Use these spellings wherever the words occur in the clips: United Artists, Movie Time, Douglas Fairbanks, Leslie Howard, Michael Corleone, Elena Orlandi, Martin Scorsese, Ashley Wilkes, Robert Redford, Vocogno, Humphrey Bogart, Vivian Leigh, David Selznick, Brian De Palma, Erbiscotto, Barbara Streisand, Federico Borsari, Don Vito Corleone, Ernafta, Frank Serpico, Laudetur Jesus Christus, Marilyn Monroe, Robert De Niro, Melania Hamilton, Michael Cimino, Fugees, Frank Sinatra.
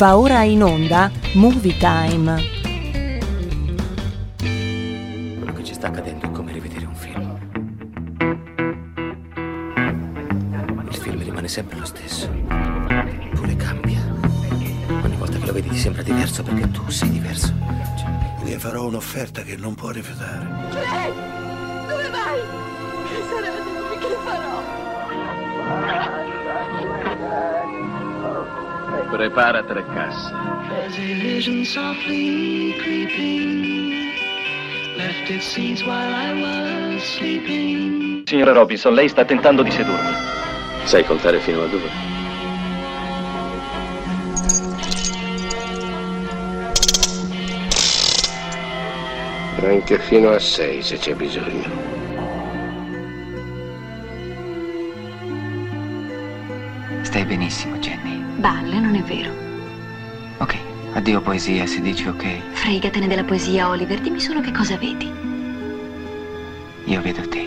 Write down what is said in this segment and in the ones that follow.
Va ora in onda Movie Time. Quello che ci sta accadendo è come rivedere un film. Il film rimane sempre lo stesso, pure cambia. Ogni volta che lo vedi ti sembra diverso perché tu sei diverso. Le farò un'offerta che non può rifiutare. Ehi, dove vai? Che sarà di lui? Che farò? Prepara tre casse. Signora Robinson, lei sta tentando di sedurmi. Sai contare fino a due? Anche fino a 6 se c'è bisogno. Stai benissimo, Jenny. Balle, non è vero. Ok, addio poesia, si dice ok. Fregatene della poesia, Oliver, dimmi solo che cosa vedi. Io vedo te.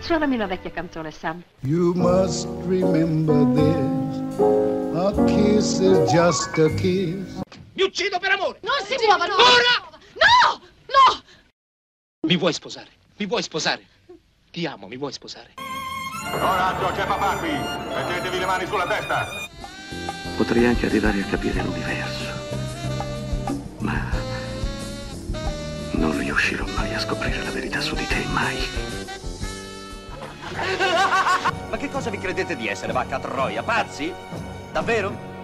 Suonami una vecchia canzone, Sam. You must remember this. A kiss is just a kiss. Mi uccido per amore! Non si muovano! Ora! No! No! Mi vuoi sposare? Mi vuoi sposare? Ti amo, mi vuoi sposare? Coraggio, c'è papà qui! Mettetevi le mani sulla testa! Potrei anche arrivare a capire l'universo, ma non riuscirò mai a scoprire la verità su di te, mai. Ma che cosa vi credete di essere, vacca troia? Pazzi? Davvero?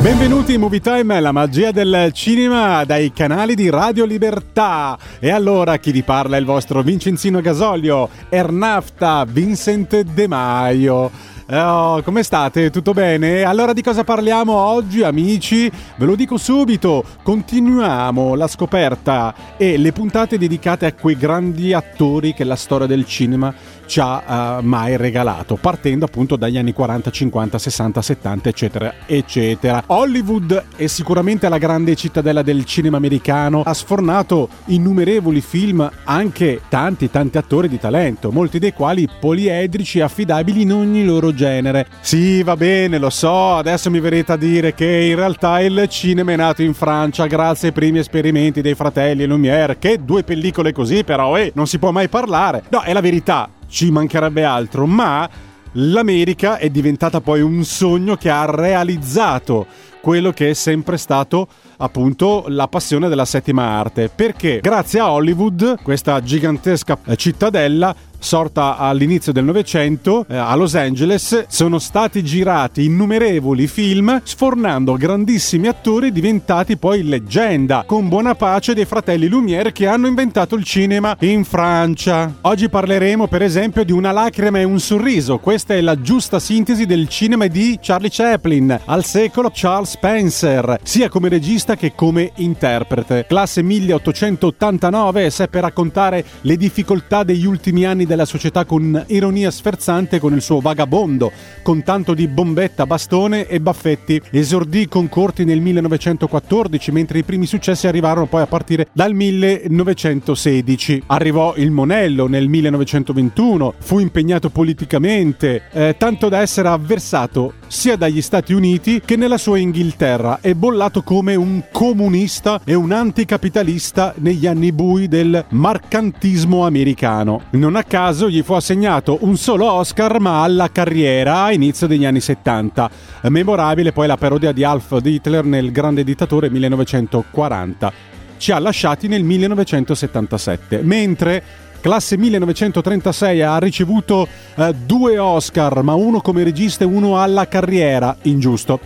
Benvenuti in Movie Time, la magia del cinema dai canali di Radio Libertà. E allora chi vi parla è il vostro Vincenzino Gasolio, Ernafta, Vincent De Maio. Oh, come state? Tutto bene? Allora di cosa parliamo oggi, amici? Ve lo dico subito, continuiamo la scoperta e le puntate dedicate a quei grandi attori che la storia del cinema ci ha mai regalato, partendo appunto dagli anni 40, 50, 60, 70, eccetera, eccetera. Hollywood è sicuramente la grande cittadella del cinema americano, ha sfornato innumerevoli film, anche tanti attori di talento, molti dei quali poliedrici e affidabili in ogni loro genere. Sì, va bene, lo so, adesso mi verrete a dire che in realtà il cinema è nato in Francia grazie ai primi esperimenti dei fratelli Lumière, che due pellicole così però, non si può mai parlare. No, è la verità. Ci mancherebbe altro, ma l'America è diventata poi un sogno che ha realizzato quello che è sempre stato appunto la passione della settima arte, perché grazie a Hollywood, questa gigantesca cittadella sorta all'inizio del Novecento a Los Angeles, sono stati girati innumerevoli film sfornando grandissimi attori diventati poi leggenda, con buona pace dei fratelli Lumière che hanno inventato il cinema in Francia. Oggi parleremo per esempio di Una lacrima e un sorriso. Questa è la giusta sintesi del cinema di Charlie Chaplin, al secolo Charles Spencer, sia come regista che come interprete. Classe 1889, seppe raccontare le difficoltà degli ultimi anni della società con ironia sferzante con il suo Vagabondo, con tanto di bombetta, bastone e baffetti. Esordì con Corti nel 1914, mentre i primi successi arrivarono poi a partire dal 1916. Arrivò Il Monello nel 1921, fu impegnato politicamente, tanto da essere avversato sia dagli Stati Uniti che nella sua Inghilterra, e bollato come un comunista e un anticapitalista negli anni bui del mercantismo americano. Non a caso gli fu assegnato un solo Oscar, ma alla carriera, a inizio degli anni 70. Memorabile poi la parodia di Adolf Hitler nel Grande dittatore 1940. Ci ha lasciati nel 1977, mentre classe 1936 ha ricevuto 2 Oscar, ma uno come regista e uno alla carriera, ingiusto.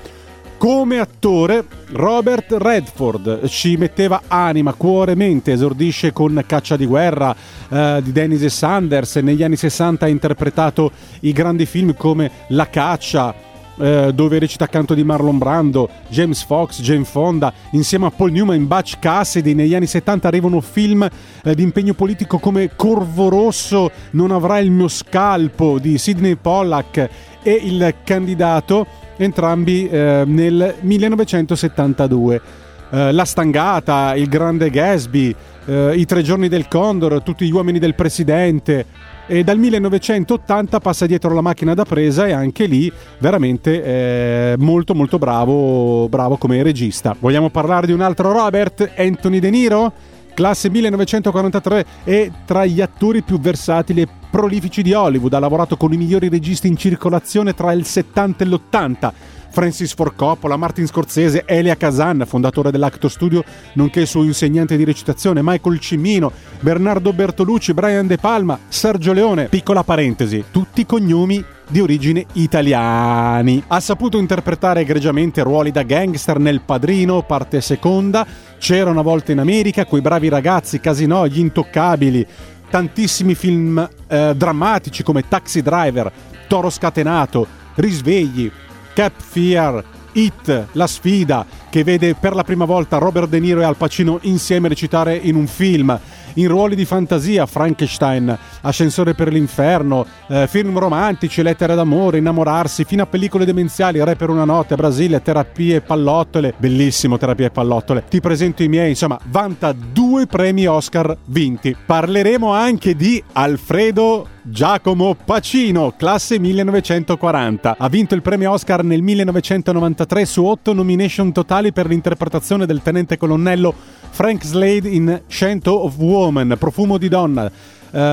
Come attore Robert Redford ci metteva anima, cuore, mente. Esordisce con Caccia di guerra di Dennis e Sanders. Negli anni 60 ha interpretato i grandi film come La caccia, dove recita accanto di Marlon Brando, James Fox, Jane Fonda, insieme a Paul Newman in Butch Cassidy. Negli anni 70 arrivano film di impegno politico come Corvo rosso, Non avrà il mio scalpo di Sidney Pollack e Il candidato, entrambi nel 1972. La stangata, Il grande Gatsby, I tre giorni del Condor, Tutti gli uomini del presidente, e dal 1980 passa dietro la macchina da presa, e anche lì veramente molto molto bravo come regista. Vogliamo parlare di un altro Robert, Anthony De Niro, classe 1943, e tra gli attori più versatili e prolifici di Hollywood. Ha lavorato con i migliori registi in circolazione tra il 70 e l'80. Francis Ford Coppola, Martin Scorsese, Elia Kazan, fondatore dell'Acto Studio, nonché il suo insegnante di recitazione, Michael Cimino, Bernardo Bertolucci, Brian De Palma, Sergio Leone. Piccola parentesi, tutti cognomi di origine italiani. Ha saputo interpretare egregiamente ruoli da gangster nel Padrino, parte seconda, C'era una volta in America, Quei bravi ragazzi, Casinò, Gli intoccabili, tantissimi film drammatici come Taxi Driver, Toro scatenato, Risvegli, Cape Fear, It, La sfida, che vede per la prima volta Robert De Niro e Al Pacino insieme recitare in un film. In ruoli di fantasia, Frankenstein, Ascensore per l'inferno, film romantici, Lettere d'amore, Innamorarsi, fino a pellicole demenziali, Re per una notte, Brasile, Terapie e pallottole, bellissimo Terapie e pallottole, Ti presento i miei, insomma vanta 2 premi Oscar vinti. Parleremo anche di Alfredo Giacomo Pacino, classe 1940. Ha vinto il premio Oscar nel 1993 su 8 nomination totali per l'interpretazione del tenente colonnello Frank Slade in Scent of Woman, Profumo di donna,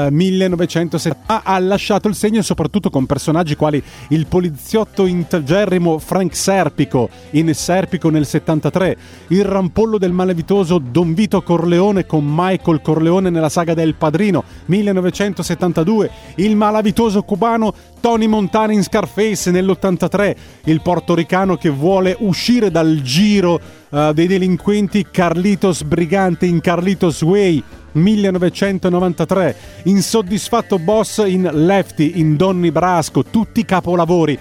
1970. Ha lasciato il segno soprattutto con personaggi quali il poliziotto integerrimo Frank Serpico in Serpico nel 73, il rampollo del malavitoso Don Vito Corleone con Michael Corleone nella saga del Padrino 1972, il malavitoso cubano Tony Montana in Scarface nell'83, il portoricano che vuole uscire dal giro dei delinquenti Carlitos Brigante in Carlitos Way 1993, insoddisfatto boss in Lefty, in Donny Brasco, tutti capolavori,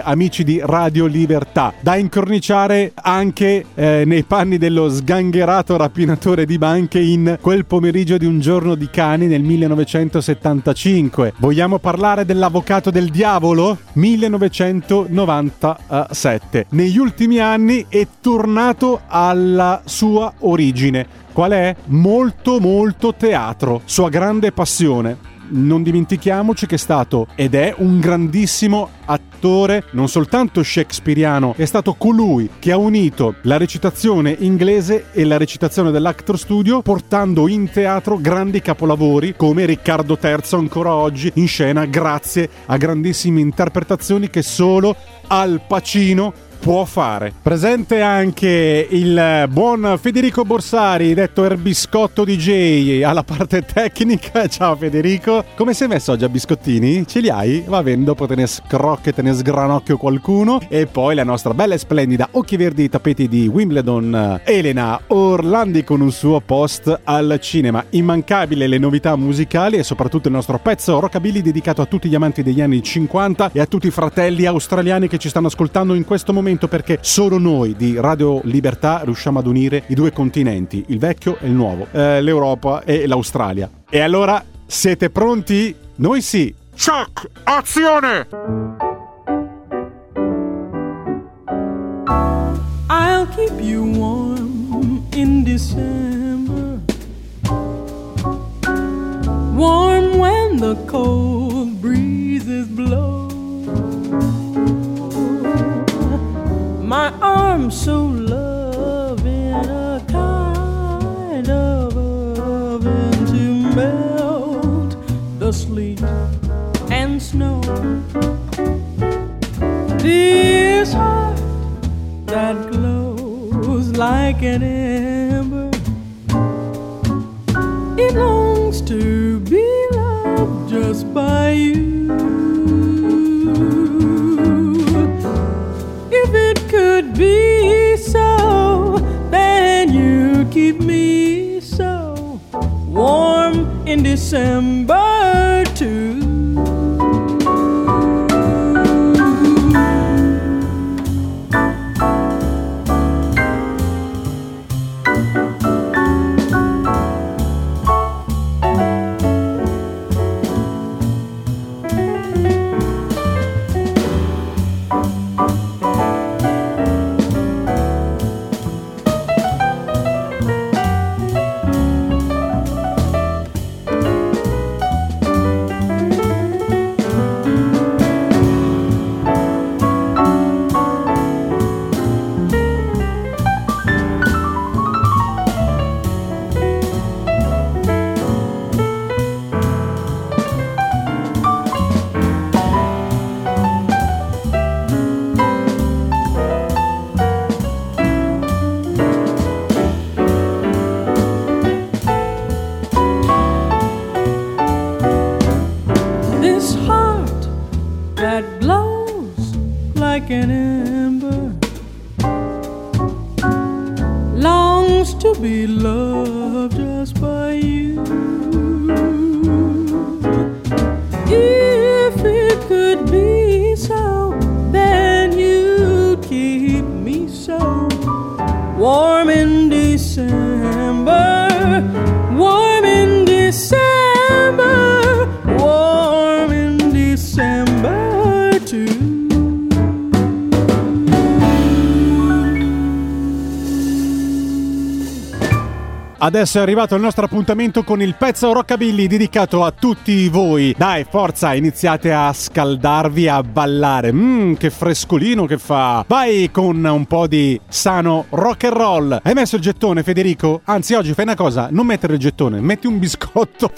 amici di Radio Libertà, da incorniciare anche nei panni dello sgangherato rapinatore di banche in Quel pomeriggio di un giorno di cani nel 1975. Vogliamo parlare dell'avvocato del diavolo? 1997. Negli ultimi anni è tornato alla sua origine. Qual è? Molto molto teatro, sua grande passione. Non dimentichiamoci che è stato ed è un grandissimo attore, non soltanto shakespeariano, è stato colui che ha unito la recitazione inglese e la recitazione dell'Actor Studio, portando in teatro grandi capolavori come Riccardo III, ancora oggi in scena grazie a grandissime interpretazioni che solo Al Pacino può fare. Presente anche il buon Federico Borsari, detto Erbiscotto DJ, alla parte tecnica. Ciao Federico, come sei messo oggi a biscottini? Ce li hai? Va bene, dopo te ne scrocchio, te ne sgranocchio qualcuno. E poi la nostra bella e splendida Occhi Verdi ai Tappeti di Wimbledon, Elena Orlandi, con un suo post al cinema. Immancabile le novità musicali e soprattutto il nostro pezzo rockabilly dedicato a tutti gli amanti degli anni 50 e a tutti i fratelli australiani che ci stanno ascoltando in questo momento, perché solo noi di Radio Libertà riusciamo ad unire i due continenti, il vecchio e il nuovo, l'Europa e l'Australia. E allora, siete pronti? Noi sì! Check! Azione! I'll keep you warm in December, warm when the cold breezes blow. My arms so loving, a kind of oven to melt the sleet and snow. This heart that glows like an ember, it longs to be loved just by you. Be so, then you keep me so warm in December too. pass by you. If it could be so, then you'd keep me so warm in December, warm in December, warm in December too. Adesso è arrivato il nostro appuntamento con il pezzo Rockabilly dedicato a tutti voi. Dai, forza, iniziate a scaldarvi, a ballare. Che frescolino che fa. Vai con un po' di sano rock and roll. Hai messo il gettone, Federico? Anzi, oggi fai una cosa, non mettere il gettone, metti un biscotto.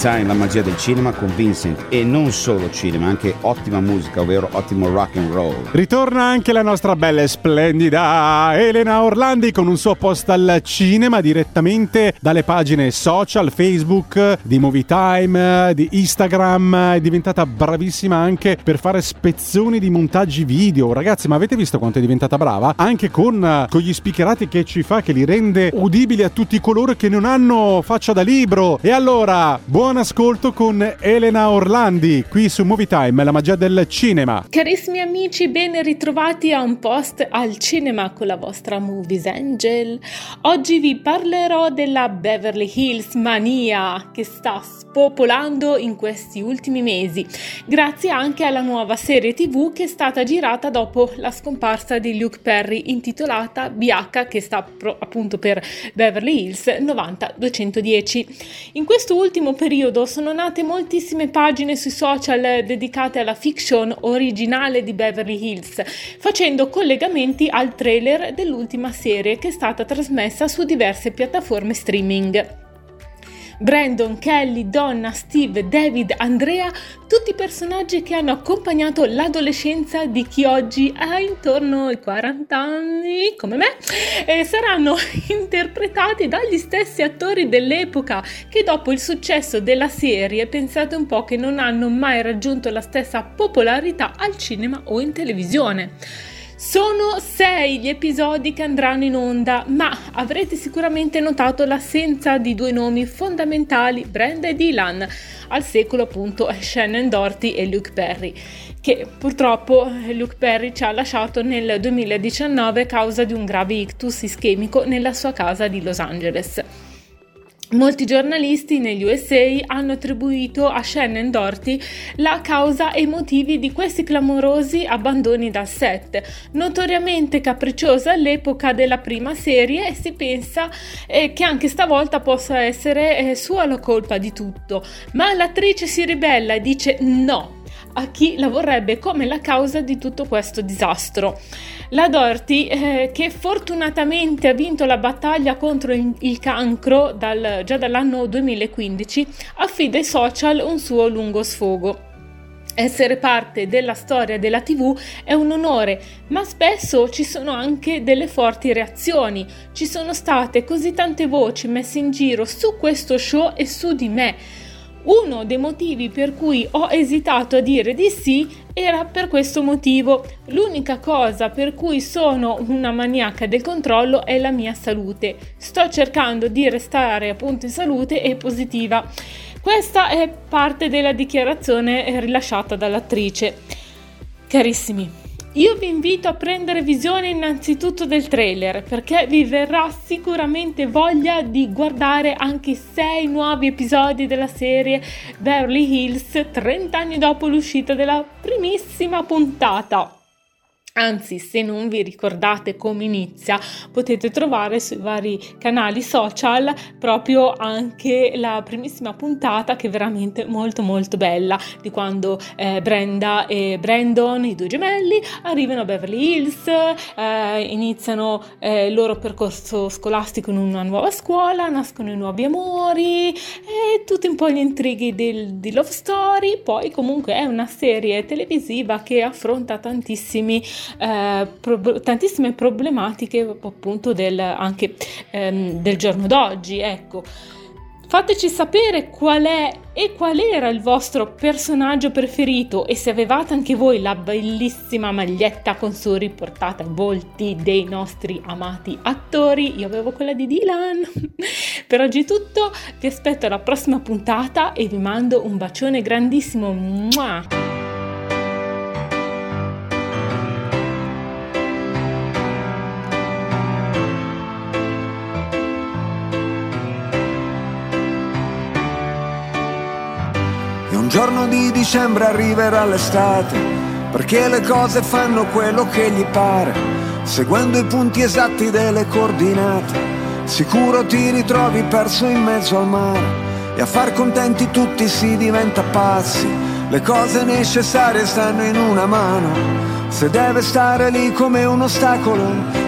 Time, la magia del cinema con Vincent, e non solo cinema, anche ottima musica, ovvero ottimo rock and roll. Ritorna anche la nostra bella e splendida Elena Orlandi con un suo post al cinema direttamente dalle pagine social, Facebook, di Movie Time, di Instagram. È diventata bravissima anche per fare spezzoni di montaggi video. Ragazzi, ma avete visto quanto è diventata brava? Anche con gli spiccherati che ci fa, che li rende udibili a tutti coloro che non hanno faccia da libro. E allora, buon ascolto con Elena Orlandi qui su Movie Time, la magia del cinema. Carissimi amici, ben ritrovati a un post al cinema con la vostra Movies Angel. Oggi vi parlerò della Beverly Hills mania che sta spopolando in questi ultimi mesi, grazie anche alla nuova serie TV che è stata girata dopo la scomparsa di Luke Perry, intitolata BH, che sta appunto per Beverly Hills 90210. In questo ultimo periodo sono nate moltissime pagine sui social dedicate alla fiction originale di Beverly Hills, facendo collegamenti al trailer dell'ultima serie che è stata trasmessa su diverse piattaforme streaming. Brandon, Kelly, Donna, Steve, David, Andrea, tutti personaggi che hanno accompagnato l'adolescenza di chi oggi ha intorno ai 40 anni, come me, e saranno interpretati dagli stessi attori dell'epoca che, dopo il successo della serie, pensate un po' che non hanno mai raggiunto la stessa popolarità al cinema o in televisione. Sono 6 gli episodi che andranno in onda, ma avrete sicuramente notato l'assenza di due nomi fondamentali, Brenda e Dylan, al secolo appunto Shannen Doherty e Luke Perry, che purtroppo Luke Perry ci ha lasciato nel 2019 a causa di un grave ictus ischemico nella sua casa di Los Angeles. Molti giornalisti negli USA hanno attribuito a Shannen Doherty la causa e i motivi di questi clamorosi abbandoni dal set, notoriamente capricciosa all'epoca della prima serie, e si pensa che anche stavolta possa essere sua la colpa di tutto, ma l'attrice si ribella e dice no a chi la vorrebbe come la causa di tutto questo disastro. La Doherty, che fortunatamente ha vinto la battaglia contro il cancro già dall'anno 2015, affida ai social un suo lungo sfogo. Essere parte della storia della TV è un onore, ma spesso ci sono anche delle forti reazioni. Ci sono state così tante voci messe in giro su questo show e su di me. Uno dei motivi per cui ho esitato a dire di sì era per questo motivo. L'unica cosa per cui sono una maniaca del controllo è la mia salute. Sto cercando di restare appunto in salute e positiva. Questa è parte della dichiarazione rilasciata dall'attrice. Carissimi, io vi invito a prendere visione innanzitutto del trailer, perché vi verrà sicuramente voglia di guardare anche i 6 nuovi episodi della serie Beverly Hills 30 anni dopo l'uscita della primissima puntata. Anzi, se non vi ricordate come inizia, potete trovare sui vari canali social proprio anche la primissima puntata, che è veramente molto molto bella, di quando Brenda e Brandon, i due gemelli, arrivano a Beverly Hills, iniziano il loro percorso scolastico in una nuova scuola, nascono i nuovi amori e tutti un po' gli intrighi di Love Story. Poi comunque è una serie televisiva che affronta tantissime problematiche appunto del giorno d'oggi, ecco. Fateci sapere qual era il vostro personaggio preferito, e se avevate anche voi la bellissima maglietta con su riportata i volti dei nostri amati attori. Io avevo quella di Dylan. Per oggi è tutto, vi aspetto alla prossima puntata e vi mando un bacione grandissimo. Mua! Un giorno di dicembre arriverà l'estate, perché le cose fanno quello che gli pare, seguendo i punti esatti delle coordinate, sicuro ti ritrovi perso in mezzo al mare, e a far contenti tutti si diventa pazzi, le cose necessarie stanno in una mano, se deve stare lì come un ostacolo,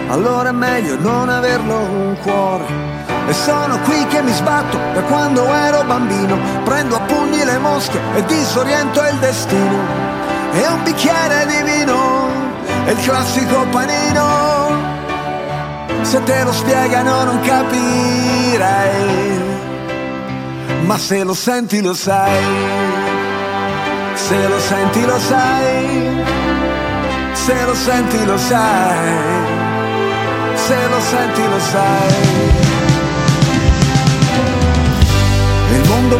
allora è meglio non averlo un cuore. E sono qui che mi sbatto da quando ero bambino, prendo a pugni le mosche e disoriento il destino. E un bicchiere di vino è il classico panino, se te lo spiegano non capirei, ma se lo senti lo sai, se lo senti lo sai, se lo senti lo sai, se lo senti lo sai. Il mondo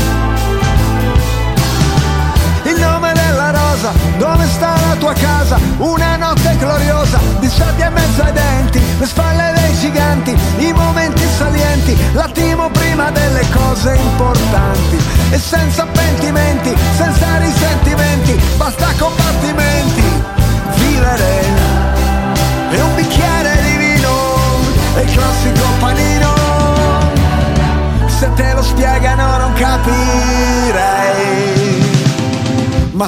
Dove sta la tua casa? Una notte gloriosa di sabbia in mezzo ai denti, le spalle dei giganti, i momenti salienti, l'attimo prima delle cose importanti. E senza pentimenti, senza risentimenti, basta combattimenti, vivere. E un bicchiere di vino è il classico panino. Se te lo spiegano non capirei, ma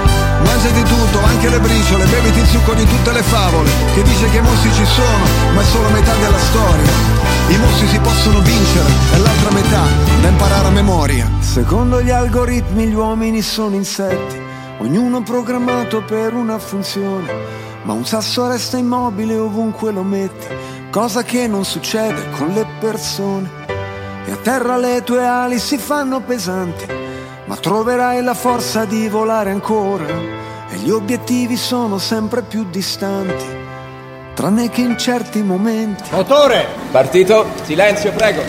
Mangia di tutto, anche le briciole, beviti il succo di tutte le favole, che dice che i mostri ci sono, ma è solo metà della storia. I mostri si possono vincere, è l'altra metà da imparare a memoria. Secondo gli algoritmi gli uomini sono insetti, ognuno programmato per una funzione, ma un sasso resta immobile ovunque lo metti, cosa che non succede con le persone. E a terra le tue ali si fanno pesanti, ma troverai la forza di volare ancora. E gli obiettivi sono sempre più distanti, tranne che in certi momenti. Motore! Partito! Silenzio, prego!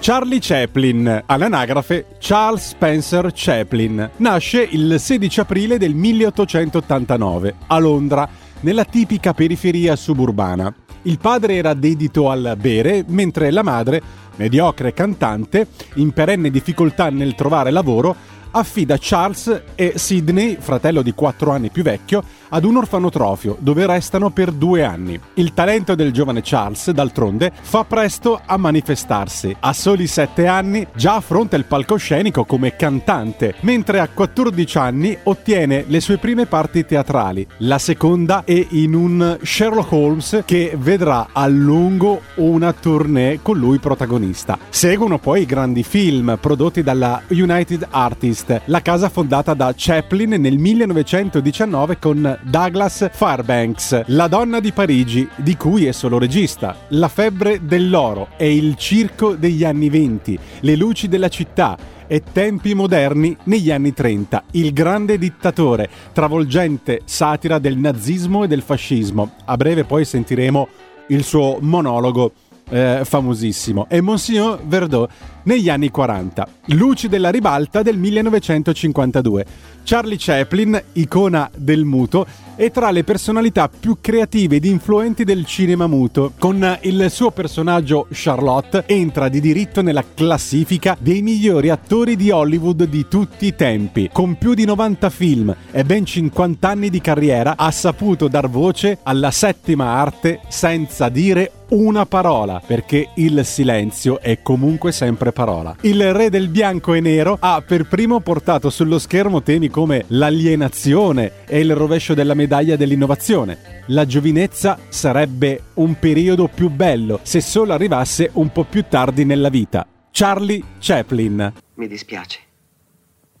Charlie Chaplin, all'anagrafe Charles Spencer Chaplin, nasce il 16 aprile del 1889 a Londra, nella tipica periferia suburbana. Il padre era dedito al bere, mentre la madre, mediocre cantante, in perenne difficoltà nel trovare lavoro, affida Charles e Sidney, fratello di 4 anni più vecchio, ad un orfanotrofio dove restano per 2 anni. Il talento del giovane Charles, d'altronde, fa presto a manifestarsi. A soli 7 anni già affronta il palcoscenico come cantante, mentre a 14 anni ottiene le sue prime parti teatrali. La seconda è in un Sherlock Holmes che vedrà a lungo una tournée con lui protagonista. Seguono poi i grandi film prodotti dalla United Artists, la casa fondata da Chaplin nel 1919 con Douglas Fairbanks, La donna di Parigi, di cui è solo regista, La febbre dell'oro e Il circo degli anni 20, Le luci della città e Tempi moderni negli anni 30, Il grande dittatore, travolgente satira del nazismo e del fascismo. A breve poi sentiremo il suo monologo famosissimo, e Monsignor Verdot negli anni 40, Luci della ribalta del 1952. Charlie Chaplin, icona del muto, è tra le personalità più creative ed influenti del cinema muto. Con il suo personaggio Charlotte entra di diritto nella classifica dei migliori attori di Hollywood di tutti i tempi. Con più di 90 film e ben 50 anni di carriera ha saputo dar voce alla settima arte senza dire una parola, perché il silenzio è comunque sempre parola. Il re del bianco e nero ha per primo portato sullo schermo temi come l'alienazione e il rovescio della medaglia dell'innovazione. La giovinezza sarebbe un periodo più bello se solo arrivasse un po' più tardi nella vita. Charlie Chaplin. Mi dispiace,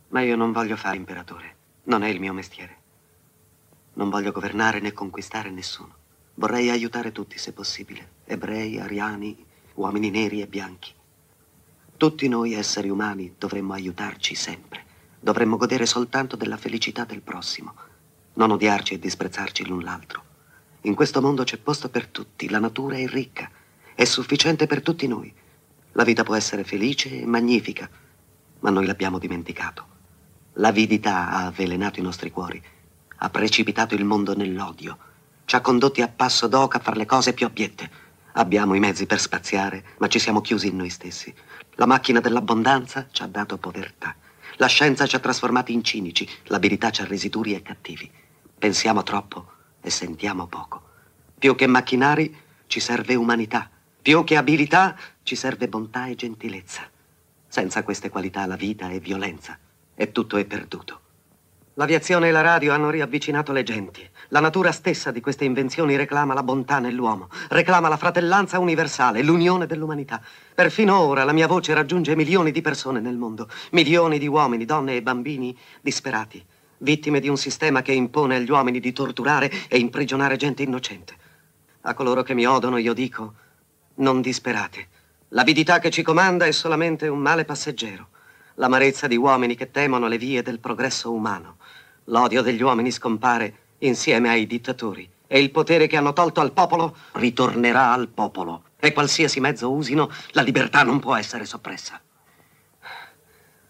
ma io non voglio fare imperatore. Non è il mio mestiere. Non voglio governare né conquistare nessuno. Vorrei aiutare tutti se possibile. Ebrei, ariani, uomini neri e bianchi. Tutti noi esseri umani dovremmo aiutarci sempre. Dovremmo godere soltanto della felicità del prossimo, non odiarci e disprezzarci l'un l'altro. In questo mondo c'è posto per tutti, la natura è ricca, è sufficiente per tutti noi. La vita può essere felice e magnifica, ma noi l'abbiamo dimenticato. L'avidità ha avvelenato i nostri cuori, ha precipitato il mondo nell'odio, ci ha condotti a passo d'oca a fare le cose più abiette. Abbiamo i mezzi per spaziare, ma ci siamo chiusi in noi stessi. La macchina dell'abbondanza ci ha dato povertà. La scienza ci ha trasformati in cinici, l'abilità ci ha resi duri e cattivi. Pensiamo troppo e sentiamo poco. Più che macchinari ci serve umanità. Più che abilità ci serve bontà e gentilezza. Senza queste qualità la vita è violenza e tutto è perduto. L'aviazione e la radio hanno riavvicinato le genti. La natura stessa di queste invenzioni reclama la bontà nell'uomo, reclama la fratellanza universale, l'unione dell'umanità. Perfino ora la mia voce raggiunge milioni di persone nel mondo, milioni di uomini, donne e bambini disperati, vittime di un sistema che impone agli uomini di torturare e imprigionare gente innocente. A coloro che mi odono io dico, non disperate. L'avidità che ci comanda è solamente un male passeggero. L'amarezza di uomini che temono le vie del progresso umano. L'odio degli uomini scompare insieme ai dittatori e il potere che hanno tolto al popolo ritornerà al popolo. E qualsiasi mezzo usino, la libertà non può essere soppressa.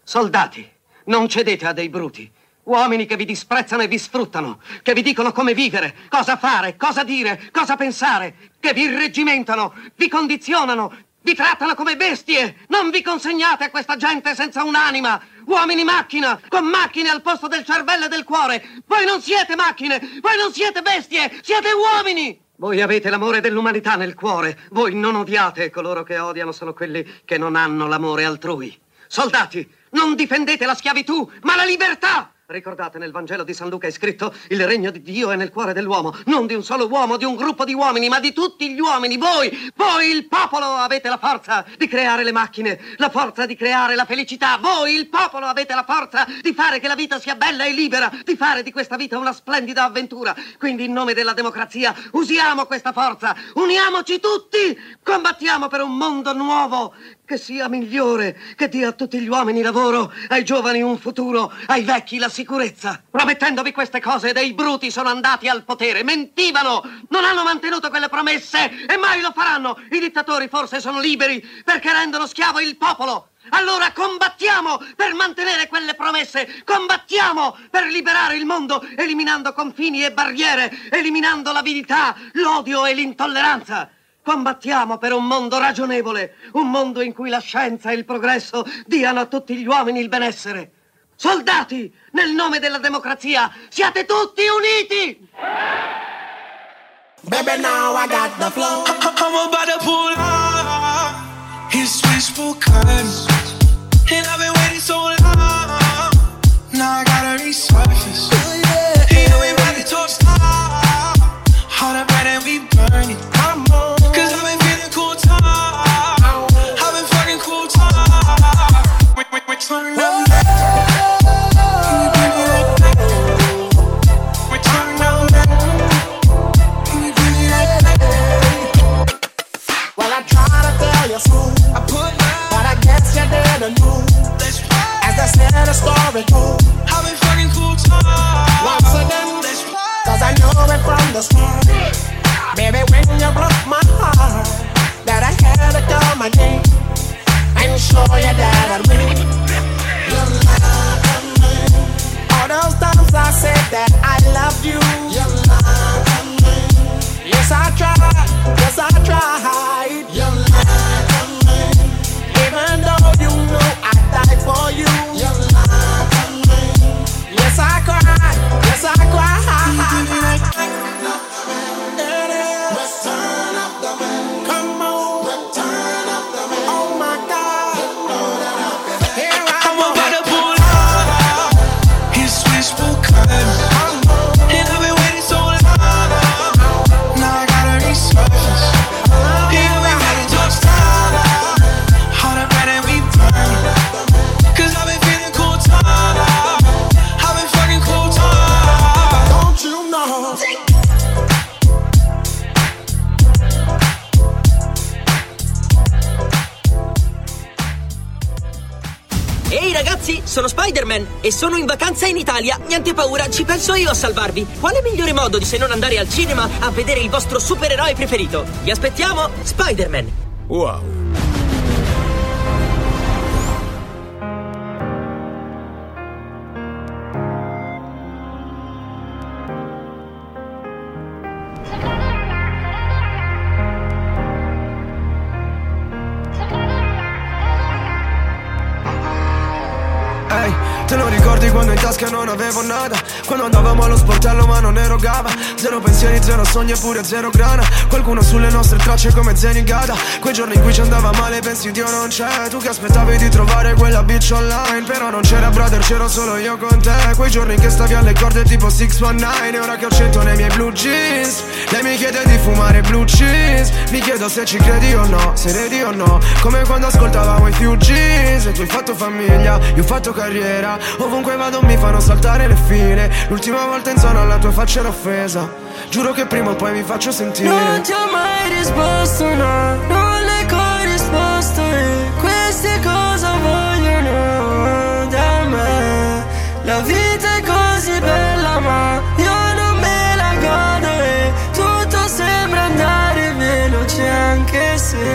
Soldati, non cedete a dei bruti. Uomini che vi disprezzano e vi sfruttano, che vi dicono come vivere, cosa fare, cosa dire, cosa pensare, che vi irreggimentano, vi condizionano, vi trattano come bestie. Non vi consegnate a questa gente senza un'anima. Uomini macchina, con macchine al posto del cervello e del cuore. Voi non siete macchine, voi non siete bestie, siete uomini. Voi avete l'amore dell'umanità nel cuore. Voi non odiate e coloro che odiano sono quelli che non hanno l'amore altrui. Soldati, non difendete la schiavitù, ma la libertà. Ricordate, nel Vangelo di San Luca è scritto: il regno di Dio è nel cuore dell'uomo, non di un solo uomo, di un gruppo di uomini, ma di tutti gli uomini. Voi il popolo avete la forza di creare le macchine, la forza di creare la felicità. Voi il popolo avete la forza di fare che la vita sia bella e libera, di fare di questa vita una splendida avventura. Quindi in nome della democrazia usiamo questa forza, uniamoci tutti, combattiamo per un mondo nuovo che sia migliore, che dia a tutti gli uomini lavoro, ai giovani un futuro, ai vecchi la sicurezza. Promettendovi queste cose, dei bruti sono andati al potere, mentivano, non hanno mantenuto quelle promesse e mai lo faranno. I dittatori forse sono liberi perché rendono schiavo il popolo. Allora combattiamo per mantenere quelle promesse, combattiamo per liberare il mondo, eliminando confini e barriere, eliminando l'avidità, l'odio e l'intolleranza. Combattiamo per un mondo ragionevole, un mondo in cui la scienza e il progresso diano a tutti gli uomini il benessere. Soldati, nel nome della democrazia, siate tutti uniti! Baby, now I got the flow. I'm about to pull up. His wishful curves. And I've been waiting so long. Now I gotta resurface. Oh, yeah. You know we about to talk style. All the bread and we burn it. I'm on. Turn up. Well, I try to tell you soon, but I guess you didn't know. As they said the story goes, having fucking cool time. Once again, cause I know it from the start. Baby, when you broke my heart, that I had to call my name and show you that I win. All those times I said that I love you. You lied to me. Yes, I tried. Yes, I tried. You lied to me. Even though you know I died for you. You lied to me. Yes, I cried. Yes, I cried. Return of the man. Come on. Return of the man. Oh my God. Sono Spider-Man e sono in vacanza in Italia. Niente paura, ci penso io a salvarvi. Quale migliore modo se non andare al cinema a vedere il vostro supereroe preferito? Vi aspettiamo, Spider-Man. Wow. Quando in tasca non avevo nada, quando andavamo allo sportello ma non erogava, zero pensieri, zero sogni e pure zero grana. Qualcuno sulle nostre tracce come Zenigata. Quei giorni in cui ci andava male pensi Dio non c'è. Tu che aspettavi di trovare quella bitch online, però non c'era brother, c'ero solo io con te. Quei giorni in che stavi alle corde tipo 619. E ora che ho 100 nei miei blue jeans, lei mi chiede di fumare blue cheese. Mi chiedo se ci credi o no, se redi o no. Come quando ascoltavamo i Fugees. E tu hai fatto famiglia, io ho fatto carriera. Ovunque vado mi fanno saltare le file. L'ultima volta in zona alla tua faccia era offesa. Giuro che prima o poi mi faccio sentire. Non ti ho mai risposto, no. Non le corrisposto. Queste cose vogliono da me. La vita è così bella ma io non me la godo e tutto sembra andare veloce anche se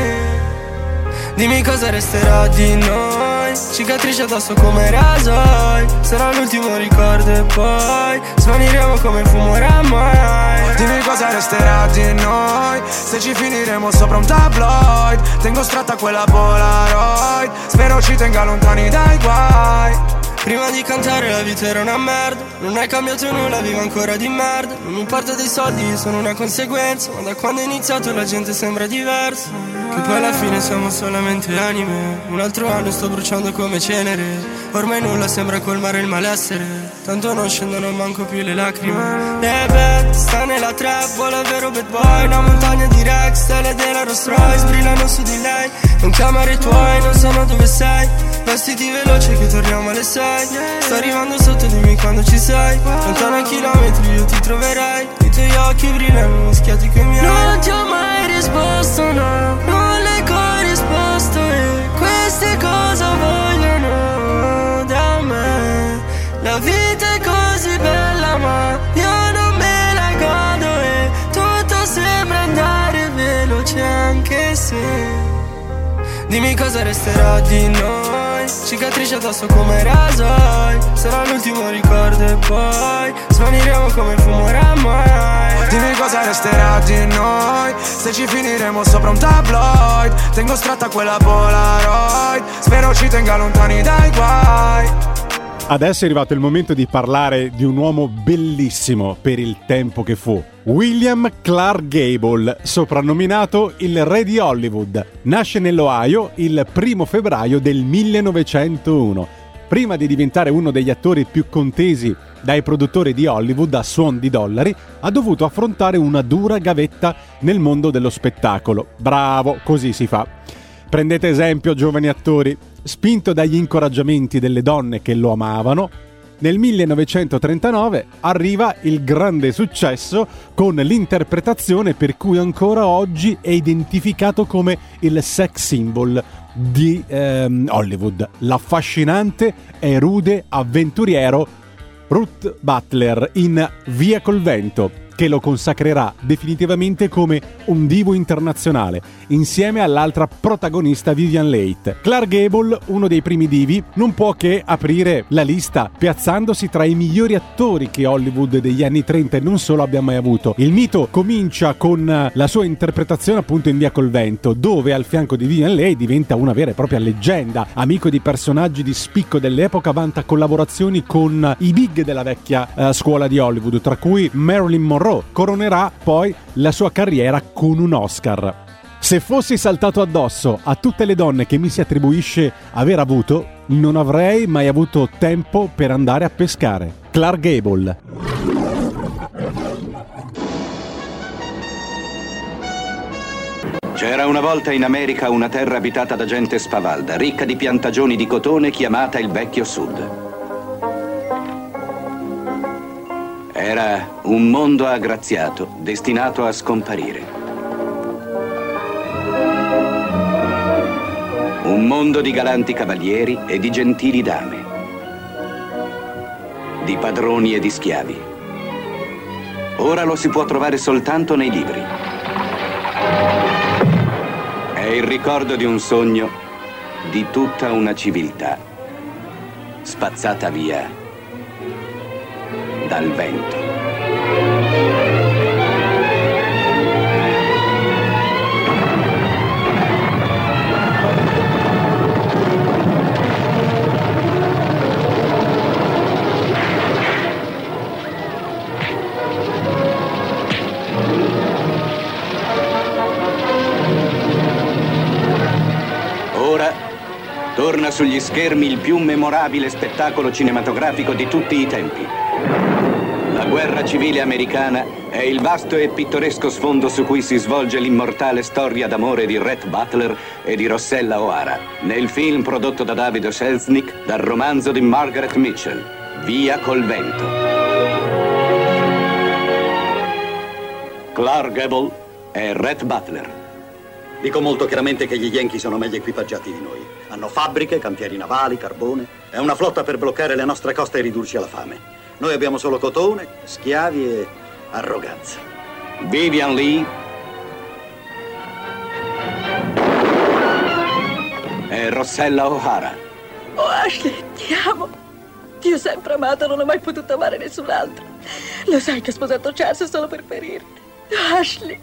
Dimmi cosa resterà di noi, cicatrici addosso come rasoi. Sarà l'ultimo ricordo e poi svaniremo come fumo oramai. Dimmi cosa resterà di noi, se ci finiremo sopra un tabloid. Tengo stretta quella Polaroid, spero ci tenga lontani dai guai. Prima di cantare la vita era una merda, non è cambiato nulla, vivo ancora di merda. Non mi importa dei soldi, sono una conseguenza, ma da quando è iniziato la gente sembra diversa. Che poi alla fine siamo solamente anime, un altro anno sto bruciando come cenere. Ormai nulla sembra colmare il malessere, tanto non scendono manco più le lacrime. Le bad sta nella trap, vola vero bad boy. Una montagna di rag, stelle della Rolls Royce brillano su di lei. Non chiamare i tuoi, non sanno dove sei. Vestiti veloce che torniamo alle 6. Sto arrivando sotto, dimmi quando ci sei. Lontano a chilometri io ti troverai. I tuoi occhi brillano mischiati coi miei. Non ti ho mai risposto, no. Non le corrisposto e queste cose vogliono da me. La vita è così bella ma io non me la godo e tutto sembra andare veloce anche se. Dimmi cosa resterà di noi, cicatrici addosso come rasoi. Sarà l'ultimo ricordo e poi svaniremo come fumo oramai. Dimmi cosa resterà di noi, se ci finiremo sopra un tabloid. Tengo stretta quella Polaroid, spero ci tenga lontani dai guai. Adesso è arrivato il momento di parlare di un uomo bellissimo per il tempo che fu. William Clark Gable, soprannominato il Re di Hollywood, nasce nell'Ohio il 1 febbraio del 1901. Prima di diventare uno degli attori più contesi dai produttori di Hollywood a suon di dollari, ha dovuto affrontare una dura gavetta nel mondo dello spettacolo. Bravo, così si fa. Prendete esempio, giovani attori. Spinto dagli incoraggiamenti delle donne che lo amavano, nel 1939 arriva il grande successo con l'interpretazione per cui ancora oggi è identificato come il sex symbol di Hollywood, l'affascinante e rude avventuriero Ruth Butler in Via col vento, che lo consacrerà definitivamente come un divo internazionale, insieme all'altra protagonista Vivian Leigh. Clark Gable, uno dei primi divi, non può che aprire la lista, piazzandosi tra i migliori attori che Hollywood degli anni 30 e non solo abbia mai avuto. Il mito comincia con la sua interpretazione appunto in Via col vento, dove al fianco di Vivian Leigh diventa una vera e propria leggenda, amico di personaggi di spicco dell'epoca, vanta collaborazioni con i big della vecchia scuola di Hollywood, tra cui Marilyn Monroe. Coronerà poi la sua carriera con un Oscar. Se fossi saltato addosso a tutte le donne che mi si attribuisce aver avuto, non avrei mai avuto tempo per andare a pescare. Clark Gable. C'era una volta in America una terra abitata da gente spavalda, ricca di piantagioni di cotone, chiamata il Vecchio Sud. Era un mondo aggraziato, destinato a scomparire. Un mondo di galanti cavalieri e di gentili dame, di padroni e di schiavi. Ora lo si può trovare soltanto nei libri. È il ricordo di un sogno, di tutta una civiltà, spazzata via dal vento. Ora torna sugli schermi il più memorabile spettacolo cinematografico di tutti i tempi. La guerra civile americana è il vasto e pittoresco sfondo su cui si svolge l'immortale storia d'amore di Rhett Butler e di Rossella O'Hara, nel film prodotto da David Selznick dal romanzo di Margaret Mitchell, Via col vento. Clark Gable è Rhett Butler. Dico molto chiaramente che gli Yankee sono meglio equipaggiati di noi. Hanno fabbriche, cantieri navali, carbone. È una flotta per bloccare le nostre coste e ridurci alla fame. Noi abbiamo solo cotone, schiavi e arroganza. Vivian Leigh Rossella O'Hara. Oh, Ashley, ti amo. Ti ho sempre amato, non ho mai potuto amare nessun'altra. Lo sai che ho sposato Charles solo per ferirti. Ashley,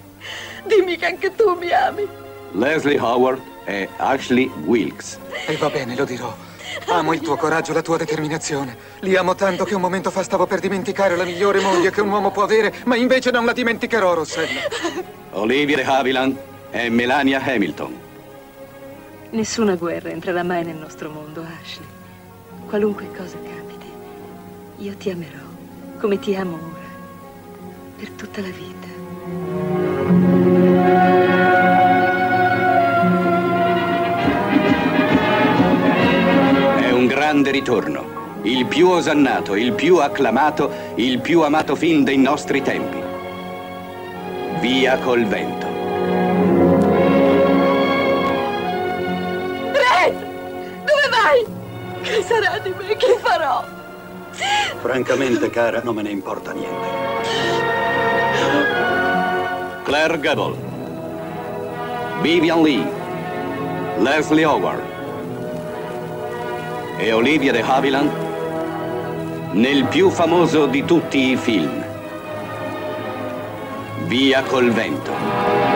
dimmi che anche tu mi ami. Leslie Howard e Ashley Wilkes. E va bene, lo dirò. Amo il tuo coraggio, la tua determinazione. Li amo tanto che un momento fa stavo per dimenticare la migliore moglie che un uomo può avere, ma invece non la dimenticherò, Rossella. Olivia de Havilland e Melania Hamilton. Nessuna guerra entrerà mai nel nostro mondo, Ashley. Qualunque cosa capiti, io ti amerò come ti amo ora, per tutta la vita. È un grande ritorno, il più osannato, il più acclamato, il più amato film dei nostri tempi. Via col vento. Che sarà di me? Che farò? Francamente, cara, non me ne importa niente. Clark Gable, Vivian Leigh, Leslie Howard e Olivia de Havilland nel più famoso di tutti i film, Via col vento.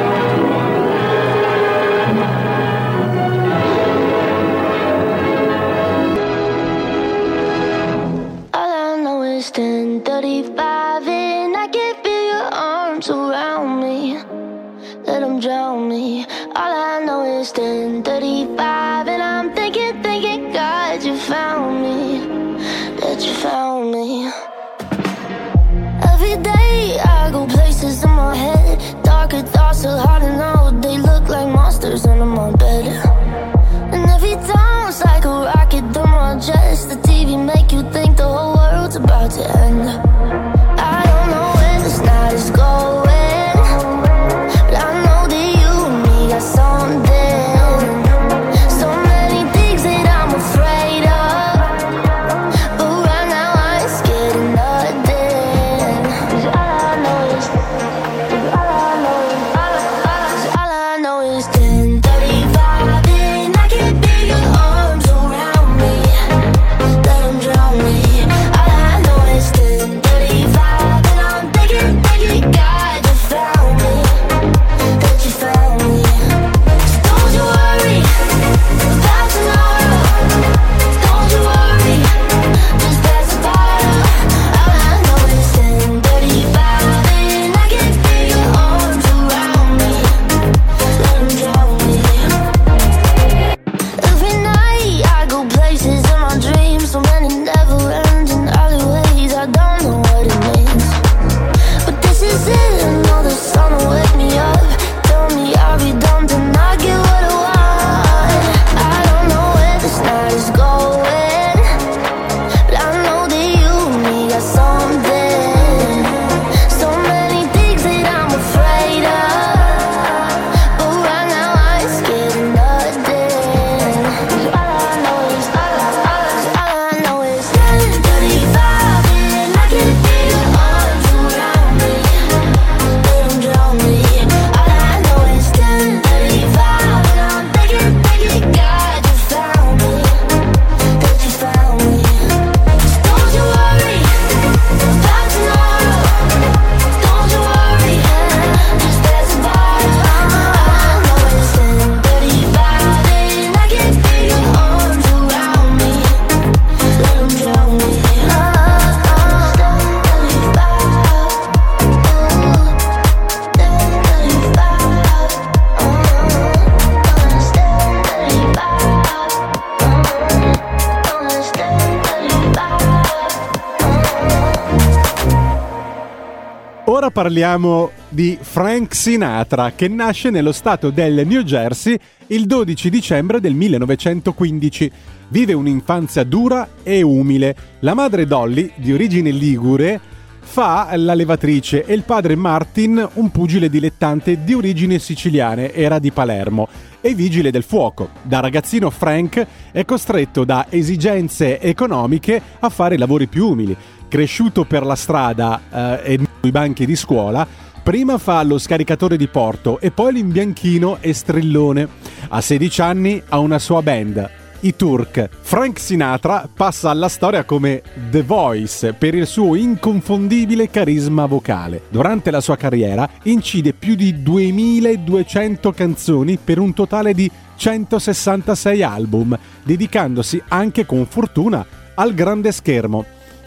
Parliamo di Frank Sinatra, che nasce nello stato del New Jersey il 12 dicembre del 1915. Vive un'infanzia dura e umile. La madre Dolly, di origine ligure, fa la levatrice e il padre Martin, un pugile dilettante di origine siciliane, era di Palermo, e vigile del fuoco. Da ragazzino Frank è costretto da esigenze economiche a fare lavori più umili. Cresciuto per la strada e sui banchi di scuola, Prima fa Lo scaricatore di Porto e poi L'imbianchino e Strillone. A 16 anni ha una sua band, i Turk. Frank Sinatra passa alla storia come The Voice per il suo inconfondibile carisma vocale. Durante la sua carriera incide più di 2200 canzoni per un totale di 166 album, dedicandosi anche con fortuna al grande schermo.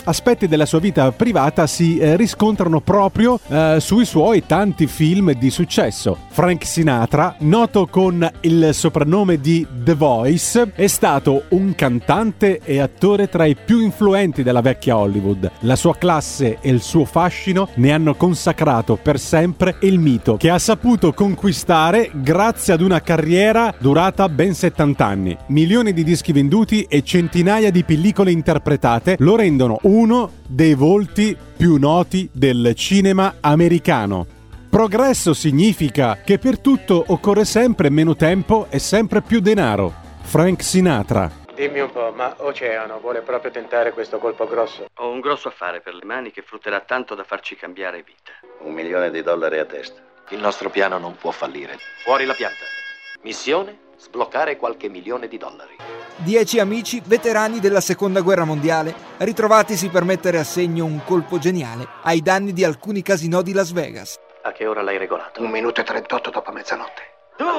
Aspetti della sua vita privata si riscontrano proprio sui suoi tanti film di successo. Frank Sinatra, noto con il soprannome di The Voice, è stato un cantante e attore tra i più influenti della vecchia Hollywood. La sua classe e il suo fascino ne hanno consacrato per sempre il mito, che ha saputo conquistare grazie ad una carriera durata ben 70 anni. Milioni di dischi venduti e centinaia di pellicole interpretate lo rendono uno dei volti più noti del cinema americano. Progresso significa che per tutto occorre sempre meno tempo e sempre più denaro. Frank Sinatra. Dimmi un po', ma Oceano vuole proprio tentare questo colpo grosso? Ho un grosso affare per le mani che frutterà tanto da farci cambiare vita. $1 milione a testa. Il nostro piano non può fallire. Fuori la pianta. Missione? Sbloccare qualche $1 milione. 10 amici veterani della Seconda Guerra Mondiale, ritrovatisi per mettere a segno un colpo geniale ai danni di alcuni casinò di Las Vegas. A che ora l'hai regolato? 1:38 dopo mezzanotte. 2, 1,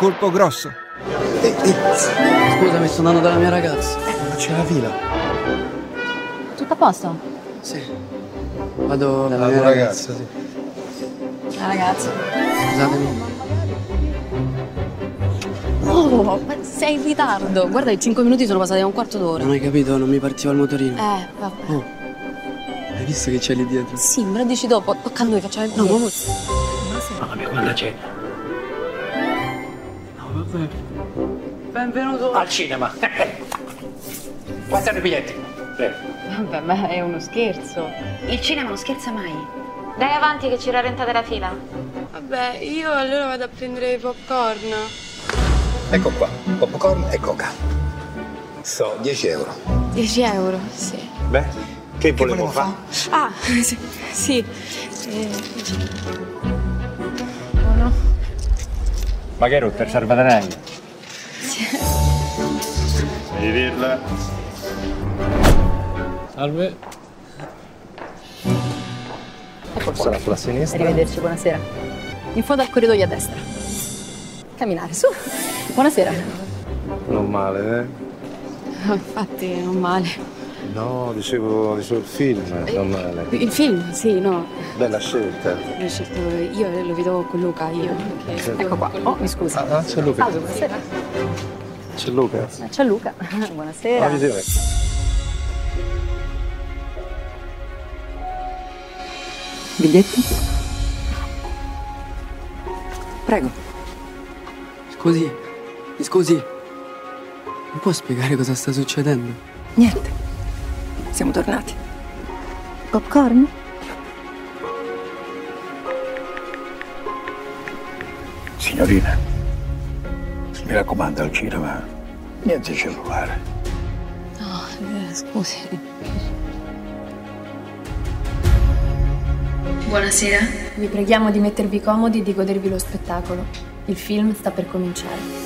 2. Colpo grosso. Scusami, sono andato dalla mia ragazza. Ma c'è la fila. Tutto a posto? Sì. Vado dalla mia ragazza, sì. La ragazza. Scusatemi. Oh, ma sei in ritardo. Guarda, i 5 minuti sono passati a un quarto d'ora. Non hai capito? Non mi partiva il motorino. Vabbè. Oh. Hai visto che c'è lì dietro? Sì, me lo dici dopo. Tocca a noi, facciamo il no, mamma. Mamma, guarda c'è. No, vabbè. Benvenuto al cinema. Quanti hanno i biglietti? Prego. Vabbè, ma è uno scherzo. Il cinema non scherza mai. Dai avanti che ci rallentate la fila. Vabbè, io allora vado a prendere i popcorn. Ecco qua, popcorn e coca. So, 10 euro. 10 euro, sì. Beh, che volevo fare? Ah, sì. Buono. Ma che rotto, il salvadanaio? Sì. Devi dirla. Salve. Sarà sulla sinistra. Arrivederci, buonasera. In fondo al corridoio a destra. Camminare, su. Buonasera. Non male, eh? Infatti, non male. No, dicevo il film, non male. Il film, sì, no. Bella scelta. Certo, io lo vedo con Luca, io. Certo. Ecco qua. Oh, mi scusi. Ah, c'è Luca. Ah, buonasera. C'è Luca. Buonasera. Buonasera. Biglietti? Prego. Mi scusi. Mi può spiegare cosa sta succedendo? Niente. Siamo tornati. Popcorn? Signorina, mi raccomando al cinema, niente cellulare. No, scusi. Buonasera. Vi preghiamo di mettervi comodi e di godervi lo spettacolo. Il film sta per cominciare.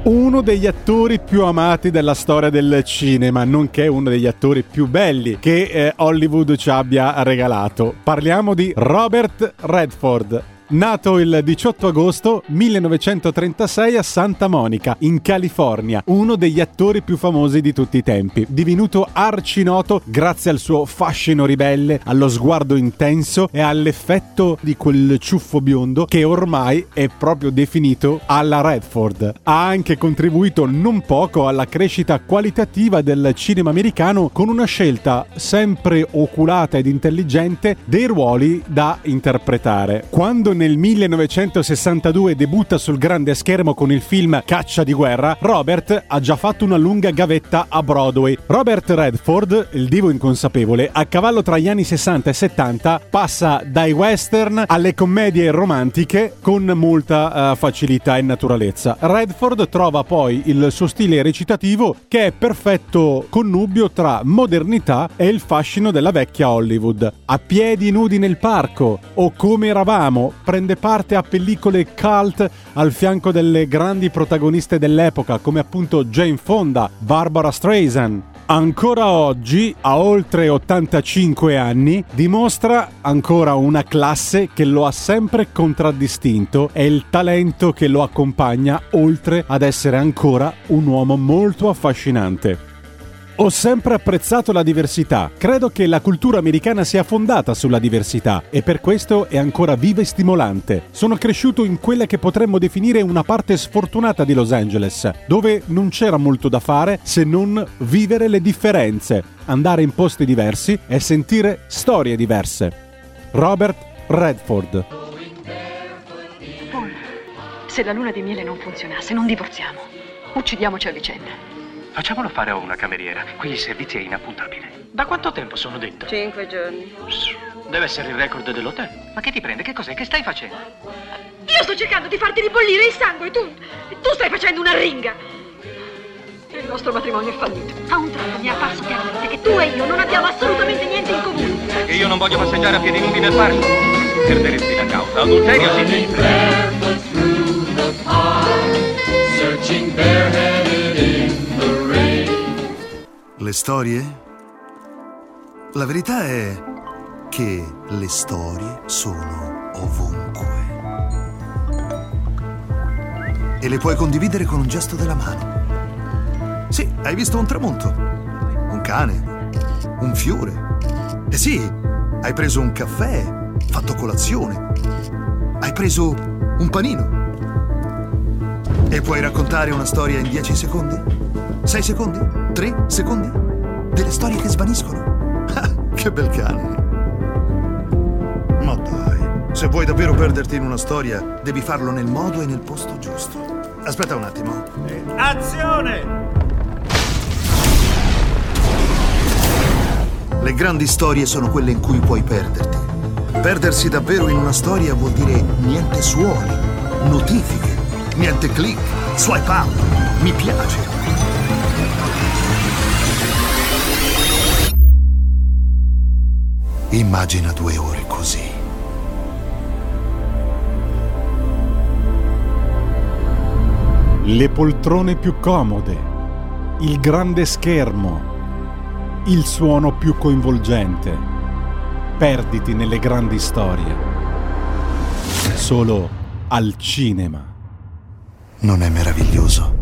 Uno degli attori più amati della storia del cinema, nonché uno degli attori più belli che Hollywood ci abbia regalato. Parliamo di Robert Redford. Nato il 18 agosto 1936 a Santa Monica, in California, uno degli attori più famosi di tutti i tempi, divenuto arcinoto grazie al suo fascino ribelle, allo sguardo intenso e all'effetto di quel ciuffo biondo che ormai è proprio definito alla Redford. Ha anche contribuito non poco alla crescita qualitativa del cinema americano con una scelta sempre oculata ed intelligente dei ruoli da interpretare. Quando nel 1962 debutta sul grande schermo con il film Caccia di guerra, Robert ha già fatto una lunga gavetta a Broadway. Robert Redford, il divo inconsapevole, a cavallo tra gli anni 60 e 70 passa dai western alle commedie romantiche con molta facilità e naturalezza. Redford trova poi il suo stile recitativo, che è perfetto connubio tra modernità e il fascino della vecchia Hollywood. A piedi nudi nel parco o Come eravamo prende parte a pellicole cult al fianco delle grandi protagoniste dell'epoca, come appunto Jane Fonda, Barbara Streisand. Ancora oggi, a oltre 85 anni, dimostra ancora una classe che lo ha sempre contraddistinto e il talento che lo accompagna, oltre ad essere ancora un uomo molto affascinante. Ho sempre apprezzato la diversità. Credo che la cultura americana sia fondata sulla diversità e per questo è ancora viva e stimolante. Sono cresciuto in quella che potremmo definire una parte sfortunata di Los Angeles, dove non c'era molto da fare se non vivere le differenze, andare in posti diversi e sentire storie diverse. Robert Redford. Paul, se la luna di miele non funzionasse, non divorziamo. Uccidiamoci a vicenda. Facciamolo fare a una cameriera, qui il servizio è inappuntabile. Da quanto tempo sono dentro? 5 giorni. Deve essere il record dell'hotel. Ma che ti prende? Che cos'è? Che stai facendo? Io sto cercando di farti ribollire il sangue e tu stai facendo una ringa. Il nostro matrimonio è fallito. A un tratto mi è apparso chiaramente che tu e io non abbiamo assolutamente niente in comune. E io non voglio passeggiare a piedi nudi nel parco. Perderesti la causa. Adulterio si dice. Le storie? La verità è che le storie sono ovunque. E le puoi condividere con un gesto della mano. Sì, hai visto un tramonto, un cane, un fiore. E sì, hai preso un caffè, fatto colazione, hai preso un panino. E puoi raccontare una storia in 10 secondi? 6 secondi? 3 secondi? Delle storie che svaniscono. Ah, che bel cane. Ma dai, se vuoi davvero perderti in una storia, devi farlo nel modo e nel posto giusto. Aspetta un attimo. Azione! Le grandi storie sono quelle in cui puoi perderti. Perdersi davvero in una storia vuol dire niente suoni, notifiche, niente click, swipe out, mi piace. Immagina 2 ore così. Le poltrone più comode, il grande schermo, il suono più coinvolgente. Perditi nelle grandi storie. Solo al cinema. Non è meraviglioso?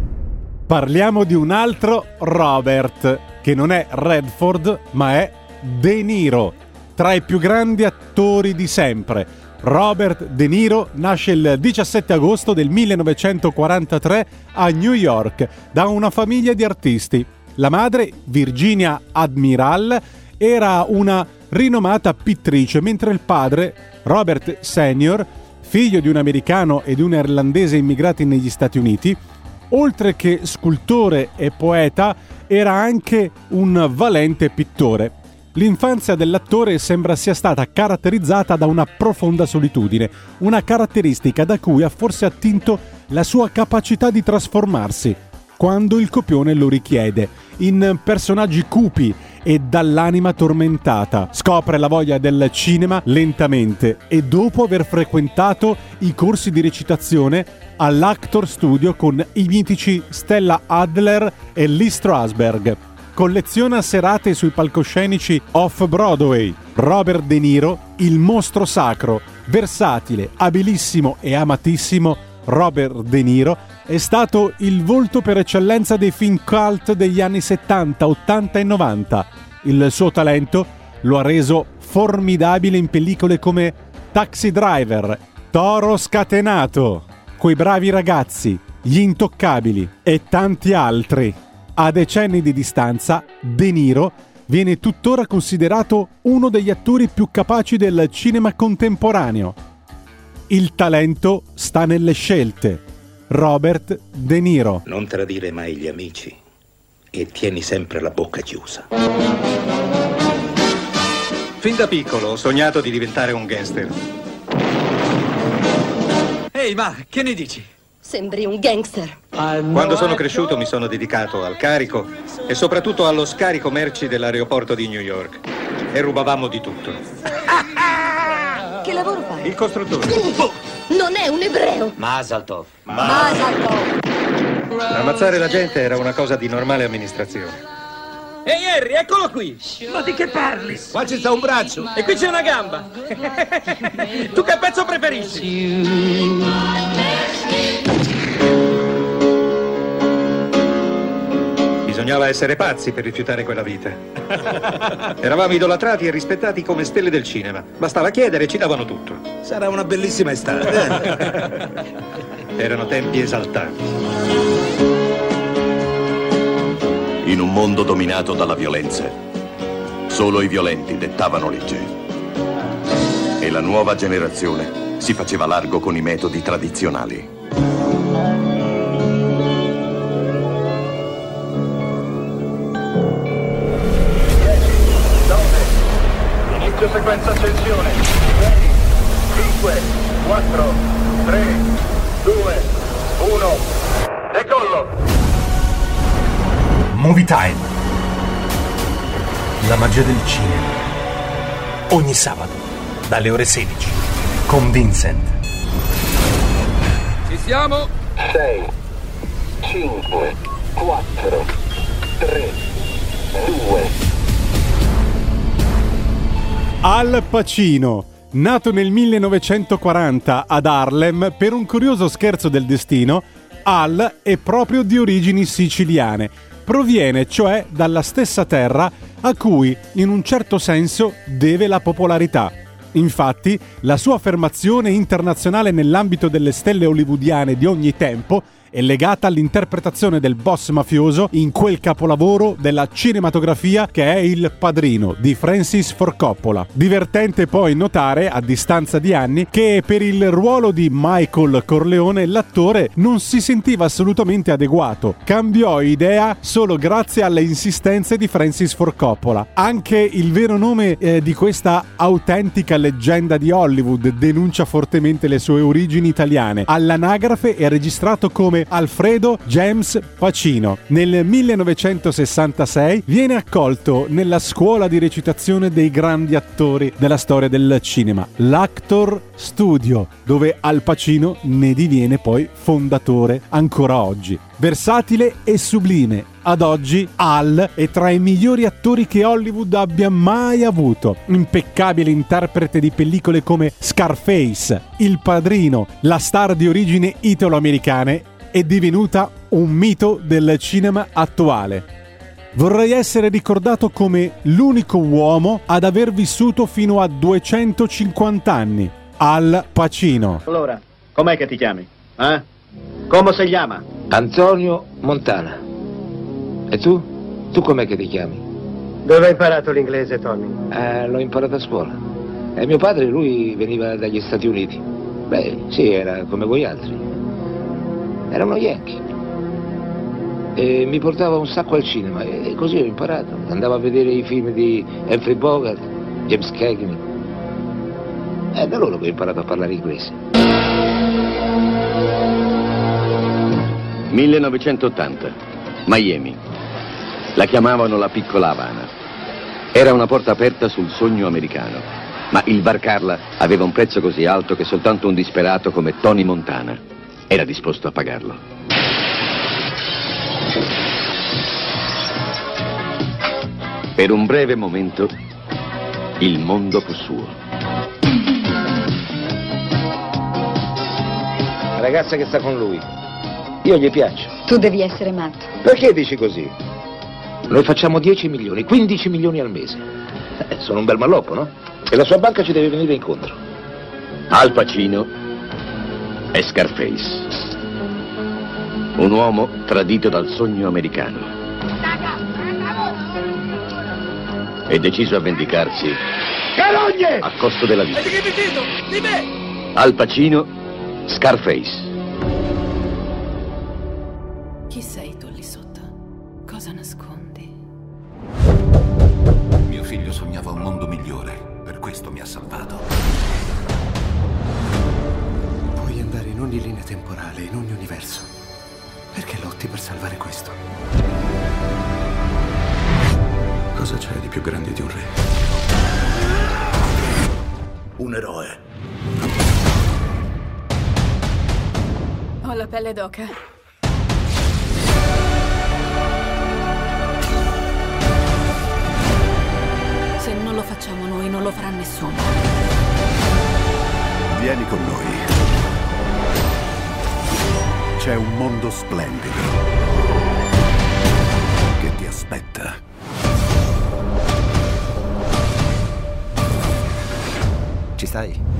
Parliamo di un altro Robert, che non è Redford, ma è De Niro. Tra i più grandi attori di sempre, Robert De Niro nasce il 17 agosto del 1943 a New York da una famiglia di artisti. La madre, Virginia Admiral, era una rinomata pittrice, mentre il padre, Robert Senior, figlio di un americano e di un irlandese immigrati negli Stati Uniti, oltre che scultore e poeta, era anche un valente pittore. L'infanzia dell'attore sembra sia stata caratterizzata da una profonda solitudine, una caratteristica da cui ha forse attinto la sua capacità di trasformarsi, quando il copione lo richiede, in personaggi cupi e dall'anima tormentata. Scopre la voglia del cinema lentamente e dopo aver frequentato i corsi di recitazione all'Actor Studio con i mitici Stella Adler e Lee Strasberg. Colleziona serate sui palcoscenici off-Broadway. Robert De Niro, il mostro sacro, versatile, abilissimo e amatissimo, Robert De Niro è stato il volto per eccellenza dei film cult degli anni 70, 80 e 90. Il suo talento lo ha reso formidabile in pellicole come Taxi Driver, Toro Scatenato, Quei bravi ragazzi, Gli intoccabili e tanti altri. A decenni di distanza, De Niro viene tuttora considerato uno degli attori più capaci del cinema contemporaneo. Il talento sta nelle scelte. Robert De Niro. Non tradire mai gli amici e tieni sempre la bocca chiusa. Fin da piccolo ho sognato di diventare un gangster. Ehi, ma che ne dici? Sembri un gangster. Quando sono cresciuto mi sono dedicato al carico e soprattutto allo scarico merci dell'aeroporto di New York. E rubavamo di tutto. Che lavoro fai? Il costruttore. Non è un ebreo. Masaltov. Ammazzare la gente era una cosa di normale amministrazione. Ehi, Harry, eccolo qui! Ma di che parli? Qua ci sta un braccio. E qui c'è una gamba. Tu che pezzo preferisci? Bisognava essere pazzi per rifiutare quella vita. Eravamo idolatrati e rispettati come stelle del cinema. Bastava chiedere e ci davano tutto. Sarà una bellissima estate. Erano tempi esaltanti. In un mondo dominato dalla violenza, solo i violenti dettavano legge. E la nuova generazione si faceva largo con i metodi tradizionali. Sequenza accensione. 5, 4, 3, 2, 1. Decollo. Movie Time. La magia del cinema. Ogni sabato dalle ore 16 con Vincent. Ci siamo. 6, 5, 4, 3, 2. Al Pacino, nato nel 1940 ad Harlem, per un curioso scherzo del destino, Al è proprio di origini siciliane. Proviene cioè dalla stessa terra a cui, in un certo senso, deve la popolarità. Infatti, la sua affermazione internazionale nell'ambito delle stelle hollywoodiane di ogni tempo è legata all'interpretazione del boss mafioso in quel capolavoro della cinematografia che è Il Padrino di Francis Ford Coppola. Divertente poi notare, a distanza di anni, che per il ruolo di Michael Corleone l'attore non si sentiva assolutamente adeguato. Cambiò idea solo grazie alle insistenze di Francis Ford Coppola. Anche il vero nome di questa autentica leggenda di Hollywood denuncia fortemente le sue origini italiane. All'anagrafe è registrato come Alfredo James Pacino. Nel 1966 viene accolto nella scuola di recitazione dei grandi attori della storia del cinema, l'Actor Studio, dove Al Pacino ne diviene poi fondatore ancora oggi. Versatile e sublime, ad oggi Al è tra i migliori attori che Hollywood abbia mai avuto. Impeccabile interprete di pellicole come Scarface, Il Padrino, la star di origini italo-americane è divenuta un mito del cinema attuale. Vorrei essere ricordato come l'unico uomo ad aver vissuto fino a 250 anni, Al Pacino. Allora, com'è che ti chiami? Eh? Come si chiama? Antonio Montana. E tu? Tu com'è che ti chiami? Dove hai imparato l'inglese, Tommy? L'ho imparato a scuola. E mio padre, lui, veniva dagli Stati Uniti. Beh, sì, era come voi altri. Era uno yankee. E mi portava un sacco al cinema e così ho imparato. Andavo a vedere i film di Humphrey Bogart, James Cagney. È da loro che ho imparato a parlare inglese. 1980, Miami. La chiamavano la piccola Havana. Era una porta aperta sul sogno americano, ma il varcarla aveva un prezzo così alto che soltanto un disperato come Tony Montana era disposto a pagarlo. Per un breve momento, il mondo fu suo. La ragazza che sta con lui. Io gli piaccio. Tu devi essere matto. Perché dici così? Noi facciamo 10 milioni, 15 milioni al mese. Sono un bel malloppo, no? E la sua banca ci deve venire incontro. Al Pacino è Scarface. Un uomo tradito dal sogno americano. È deciso a vendicarsi. Carogne! A costo della vita. Avete capito? Di me! Al Pacino, Scarface. Chi sei tu lì sotto? Cosa nascondi? Mio figlio sognava un mondo migliore, per questo mi ha salvato. Puoi andare in ogni linea temporale, in ogni universo. Perché lotti per salvare questo? Cosa c'è di più grande di un re? Un eroe. Ho la pelle d'oca. Se non lo facciamo noi, non lo farà nessuno. Vieni con noi. C'è un mondo splendido che ti aspetta. Ci stai?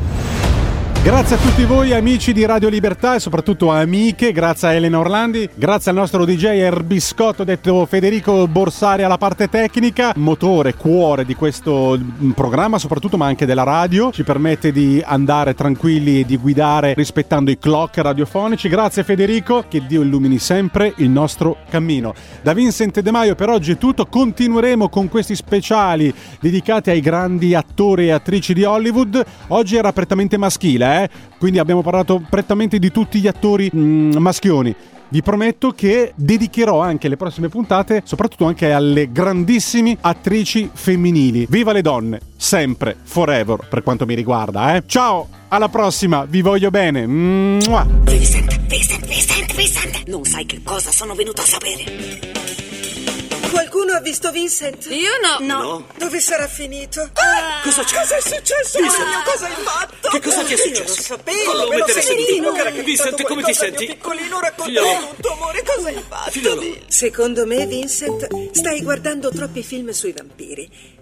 Grazie a tutti voi amici di Radio Libertà e soprattutto amiche, grazie a Elena Orlandi, grazie al nostro DJ Erbiscotto, detto Federico Borsari alla parte tecnica, motore, cuore di questo programma soprattutto ma anche della radio, ci permette di andare tranquilli e di guidare rispettando i clock radiofonici. Grazie Federico, che Dio illumini sempre il nostro cammino. Da Vincent De Maio per oggi è tutto, continueremo con questi speciali dedicati ai grandi attori e attrici di Hollywood. Oggi era prettamente maschile, quindi abbiamo parlato prettamente di tutti gli attori maschioni. Vi prometto che dedicherò anche le prossime puntate soprattutto anche alle grandissime attrici femminili. Viva le donne, sempre, forever, per quanto mi riguarda. Ciao, alla prossima, vi voglio bene. Mua. Vincent, non sai che cosa sono venuto a sapere. Qualcuno ha visto Vincent? Io no. Dove sarà finito? Cosa c'è? Cosa è successo? Mio, cosa hai fatto? Che cosa ti è successo? Lo sapevo, me lo sentivo. Vincent, come ti senti? Piccolino, raccontami tutto, amore. Cosa hai fatto? Figliolo. Secondo me, Vincent, stai guardando troppi film sui vampiri.